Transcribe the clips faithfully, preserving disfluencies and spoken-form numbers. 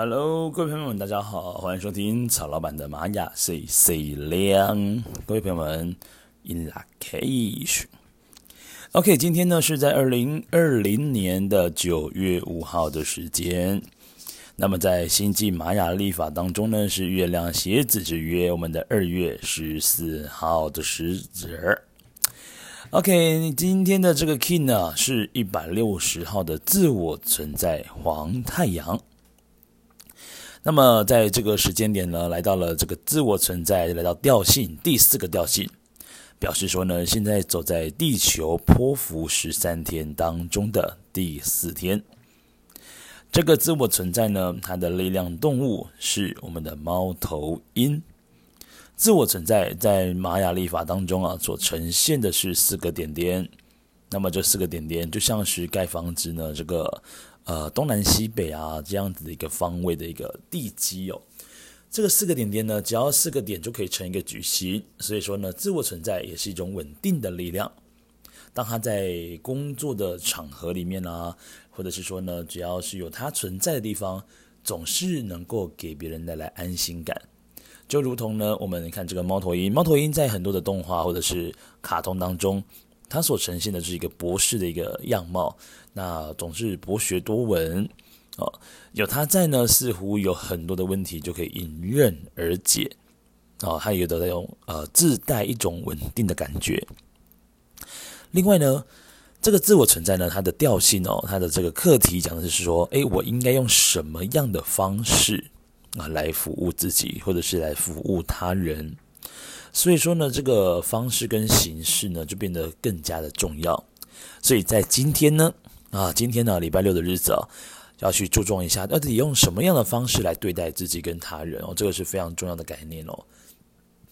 Hello， 各位朋友们，大家好，欢迎收听曹老板的玛雅 C C L A。 各位朋友们 ，In lak'ech。OK， 今天呢是在二零二零年的九月五号的时间。那么在星际玛雅历法当中呢，是月亮蝎子之月，我们的二月十四号的时子。OK， 今天的这个 King 呢是一百六十号的自我存在黄太阳。那么在这个时间点呢，来到了这个自我存在，来到调性第四个调性，表示说呢，现在走在地球波符十三天当中的第四天。这个自我存在呢，它的力量动物是我们的猫头鹰。自我存在在玛雅历法当中啊，所呈现的是四个点点。那么这四个点点就像是盖房子呢，这个呃，东南西北啊，这样子的一个方位的一个地基哦。这个四个点点呢，只要四个点就可以成一个矩形。所以说呢，自我存在也是一种稳定的力量。当他在工作的场合里面啊，或者是说呢，只要是有他存在的地方，总是能够给别人带来安心感。就如同呢，我们看这个猫头鹰，猫头鹰在很多的动画或者是卡通当中，他所呈现的是一个博士的一个样貌，那总是博学多闻、哦、有他在呢，似乎有很多的问题就可以迎刃而解、哦、他也有那种、呃、自带一种稳定的感觉。另外呢，这个自我存在呢，它的调性哦，它的这个课题讲的是说，诶，我应该用什么样的方式、啊、来服务自己，或者是来服务他人。所以说呢，这个方式跟形式呢，就变得更加的重要。所以在今天呢，啊，今天呢，礼拜六的日子啊，要去注重一下，到底用什么样的方式来对待自己跟他人哦，这个是非常重要的概念哦。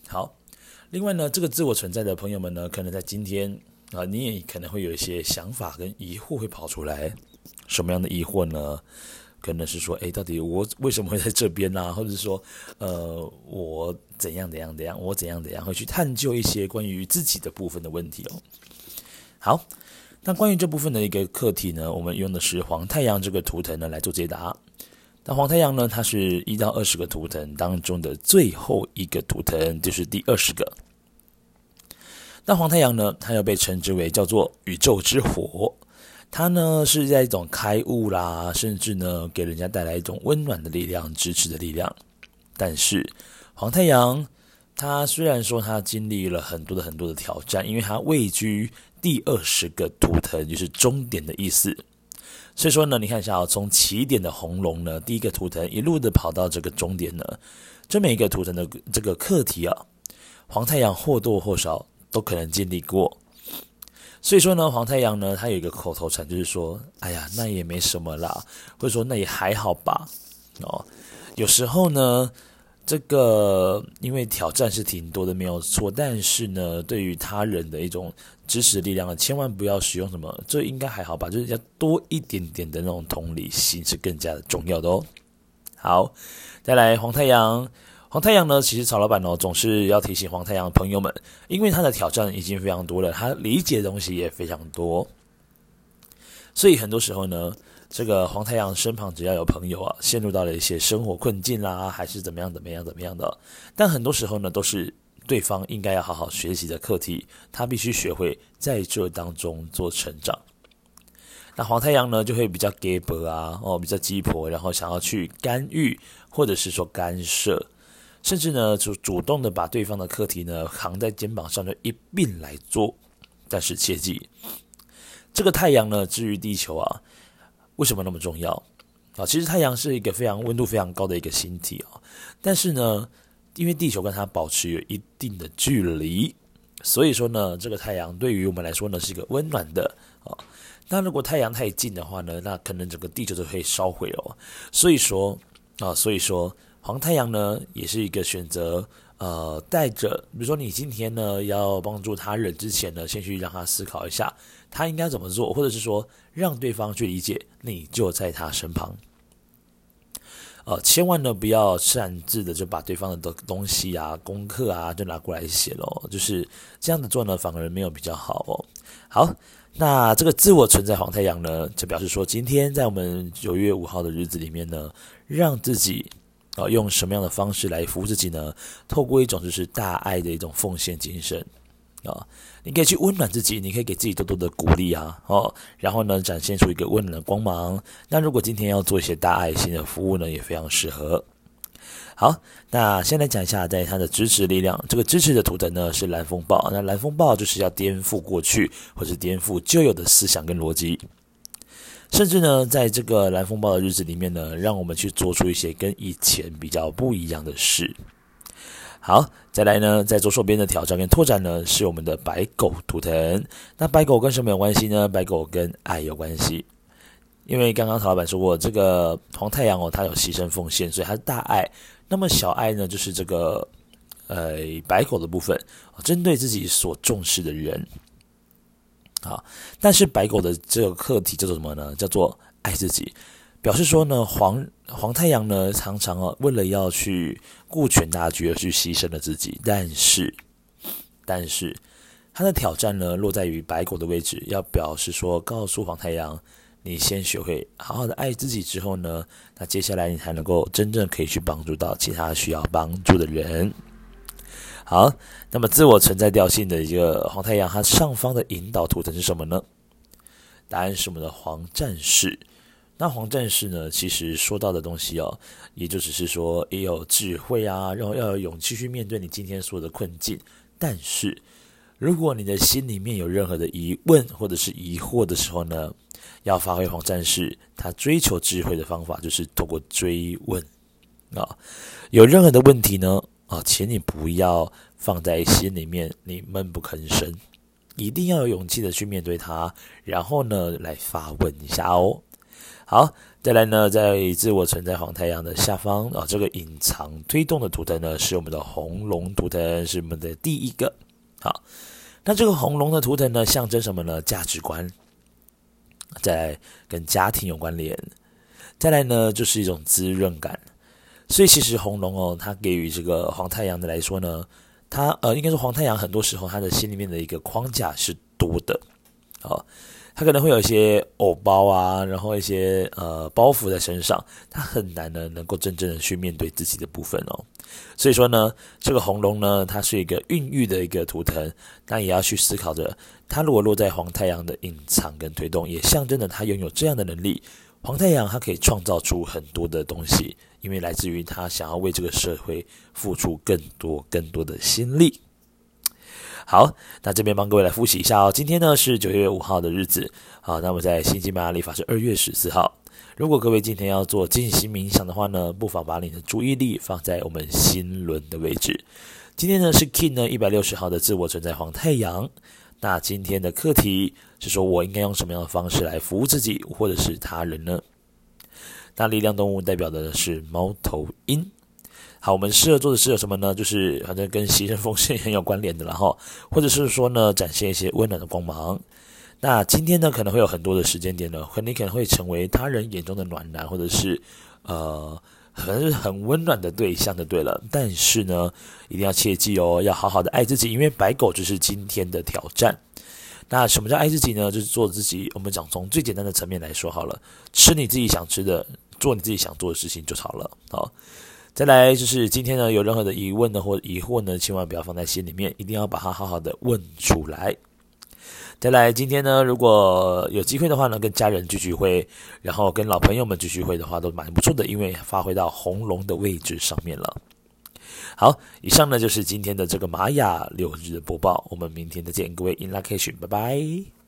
好，另外呢，这个自我存在的朋友们呢，可能在今天啊，你也可能会有一些想法跟疑惑会跑出来。什么样的疑惑呢？可能是说，诶，到底我为什么会在这边啊？或者是说，呃，我怎样怎样怎样，我怎样怎样，会去探究一些关于自己的部分的问题哦。好，那关于这部分的一个课题呢，我们用的是黄太阳这个图腾呢来做解答。那黄太阳呢，它是一到二十个图腾当中的最后一个图腾，就是第二十个。那黄太阳呢，它又被称之为叫做宇宙之火。它呢是在一种开悟啦，甚至呢给人家带来一种温暖的力量、支持的力量。但是黄太阳，它虽然说它经历了很多的很多的挑战，因为它位居第二十个图腾，就是终点的意思。所以说呢，你看一下、哦、从起点的红龙呢，第一个图腾一路的跑到这个终点呢，这每一个图腾的这个课题啊，黄太阳或多或少都可能经历过。所以说呢，黄太阳呢，他有一个口头禅，就是说，哎呀，那也没什么啦，或者说那也还好吧。哦，有时候呢，这个因为挑战是挺多的，没有错。但是呢，对于他人的一种支持力量呢，千万不要使用什么，这应该还好吧，就是要多一点点的那种同理心是更加的重要的哦。好，再来黄太阳。黄太阳呢，其实曹老板哦，总是要提醒黄太阳朋友们，因为他的挑战已经非常多了，他理解的东西也非常多，所以很多时候呢，这个黄太阳身旁只要有朋友啊，陷入到了一些生活困境啦，还是怎么样怎么样怎么样的，但很多时候呢，都是对方应该要好好学习的课题，他必须学会在这当中做成长。那黄太阳呢，就会比较鸡婆啊，哦，比较鸡婆，然后想要去干预或者是说干涉。甚至呢，就主动的把对方的课题呢扛在肩膀上，就一并来做。但是切记，这个太阳呢，至于地球啊，为什么那么重要啊？其实太阳是一个非常温度非常高的一个星体啊，但是呢，因为地球跟它保持有一定的距离，所以说呢，这个太阳对于我们来说呢，是一个温暖的啊。那如果太阳太近的话呢，那可能整个地球都可以烧毁哦。所以说啊，所以说。黄太阳呢，也是一个选择，呃，带着，比如说你今天呢要帮助他人之前呢，先去让他思考一下，他应该怎么做，或者是说让对方去理解，你就在他身旁。呃，千万呢不要擅自的就把对方的东西啊、功课啊就拿过来写咯，就是这样的做呢，反而没有比较好哦。好，那这个自我存在黄太阳呢，就表示说，今天在我们九月五号的日子里面呢，让自己呃用什么样的方式来服务自己呢？透过一种就是大爱的一种奉献精神啊、哦，你可以去温暖自己，你可以给自己多多的鼓励啊，哦，然后呢，展现出一个温暖的光芒。那如果今天要做一些大爱心的服务呢，也非常适合。好，那先来讲一下在它的支持力量。这个支持的图腾呢是蓝风暴，那蓝风暴就是要颠覆过去或是颠覆旧有的思想跟逻辑，甚至呢在这个蓝风暴的日子里面呢，让我们去做出一些跟以前比较不一样的事。好，再来呢，在左手边的挑战跟拓展呢，是我们的白狗图腾。那白狗跟什么有关系呢？白狗跟爱有关系。因为刚刚陶老板说过，这个黄太阳哦，它有牺牲奉献，所以它是大爱。那么小爱呢，就是这个呃白狗的部分，针对自己所重视的人。好，但是白狗的这个课题叫做什么呢？叫做爱自己。表示说呢，黄黄太阳呢，常常哦，为了要去顾全大局而去牺牲了自己，但是，但是他的挑战呢，落在于白狗的位置，要表示说，告诉黄太阳，你先学会好好的爱自己之后呢，那接下来你才能够真正可以去帮助到其他需要帮助的人。好，那么自我存在调性的一个黄太阳，它上方的引导图腾是什么呢？答案是我们的黄战士。那黄战士呢，其实说到的东西哦，也就只是说也有智慧啊，然后要有勇气去面对你今天所有的困境。但是如果你的心里面有任何的疑问或者是疑惑的时候呢，要发挥黄战士他追求智慧的方法，就是透过追问啊、哦。有任何的问题呢啊、哦，请你不要放在心里面，你闷不吭声，一定要有勇气的去面对它，然后呢来发问一下哦。好，再来呢，在自我存在黄太阳的下方啊、哦，这个隐藏推动的图腾呢，是我们的红龙图腾，是我们的第一个。好，那这个红龙的图腾呢，象征什么呢？价值观，再来跟家庭有关联，再来呢就是一种滋润感。所以其实红龙哦，它给予这个黄太阳的来说呢，它呃应该说黄太阳很多时候它的心里面的一个框架是多的。好、哦。他可能会有一些偶包啊，然后一些呃包袱在身上，他很难呢能够真正的去面对自己的部分哦。所以说呢，这个红龙呢，它是一个孕育的一个图腾，那也要去思考着，它如果落在黄太阳的隐藏跟推动，也象征着它拥有这样的能力。黄太阳它可以创造出很多的东西，因为来自于它想要为这个社会付出更多更多的心力。好，那这边帮各位来复习一下哦。今天呢是九月五号的日子，好，那我们在新西玛历法是二月十四号。如果各位今天要做静心冥想的话呢，不妨把你的注意力放在我们心轮的位置。今天呢是 King 呢一百六十号的自我存在黄太阳。那今天的课题是说，我应该用什么样的方式来服务自己或者是他人呢？那力量动物代表的是猫头鹰。好，我们适合做的是有什么呢？就是反正跟牺牲奉献很有关联的，然后或者是说呢，展现一些温暖的光芒。那今天呢，可能会有很多的时间点呢，你可能会成为他人眼中的暖男，或者是呃，可能是很温暖的对象就对了。但是呢，一定要切记哦，要好好的爱自己，因为白狗就是今天的挑战。那什么叫爱自己呢？就是做自己。我们讲从最简单的层面来说好了，吃你自己想吃的，做你自己想做的事情就好了。好。再来就是今天呢，有任何的疑问呢或疑惑呢，千万不要放在心里面，一定要把它好好的问出来。再来，今天呢，如果有机会的话呢，跟家人聚聚会，然后跟老朋友们聚聚会的话，都蛮不错的，因为发挥到红龙的位置上面了。好，以上呢就是今天的这个玛雅六日的播报，我们明天再见，各位 In lak'ech， 拜拜。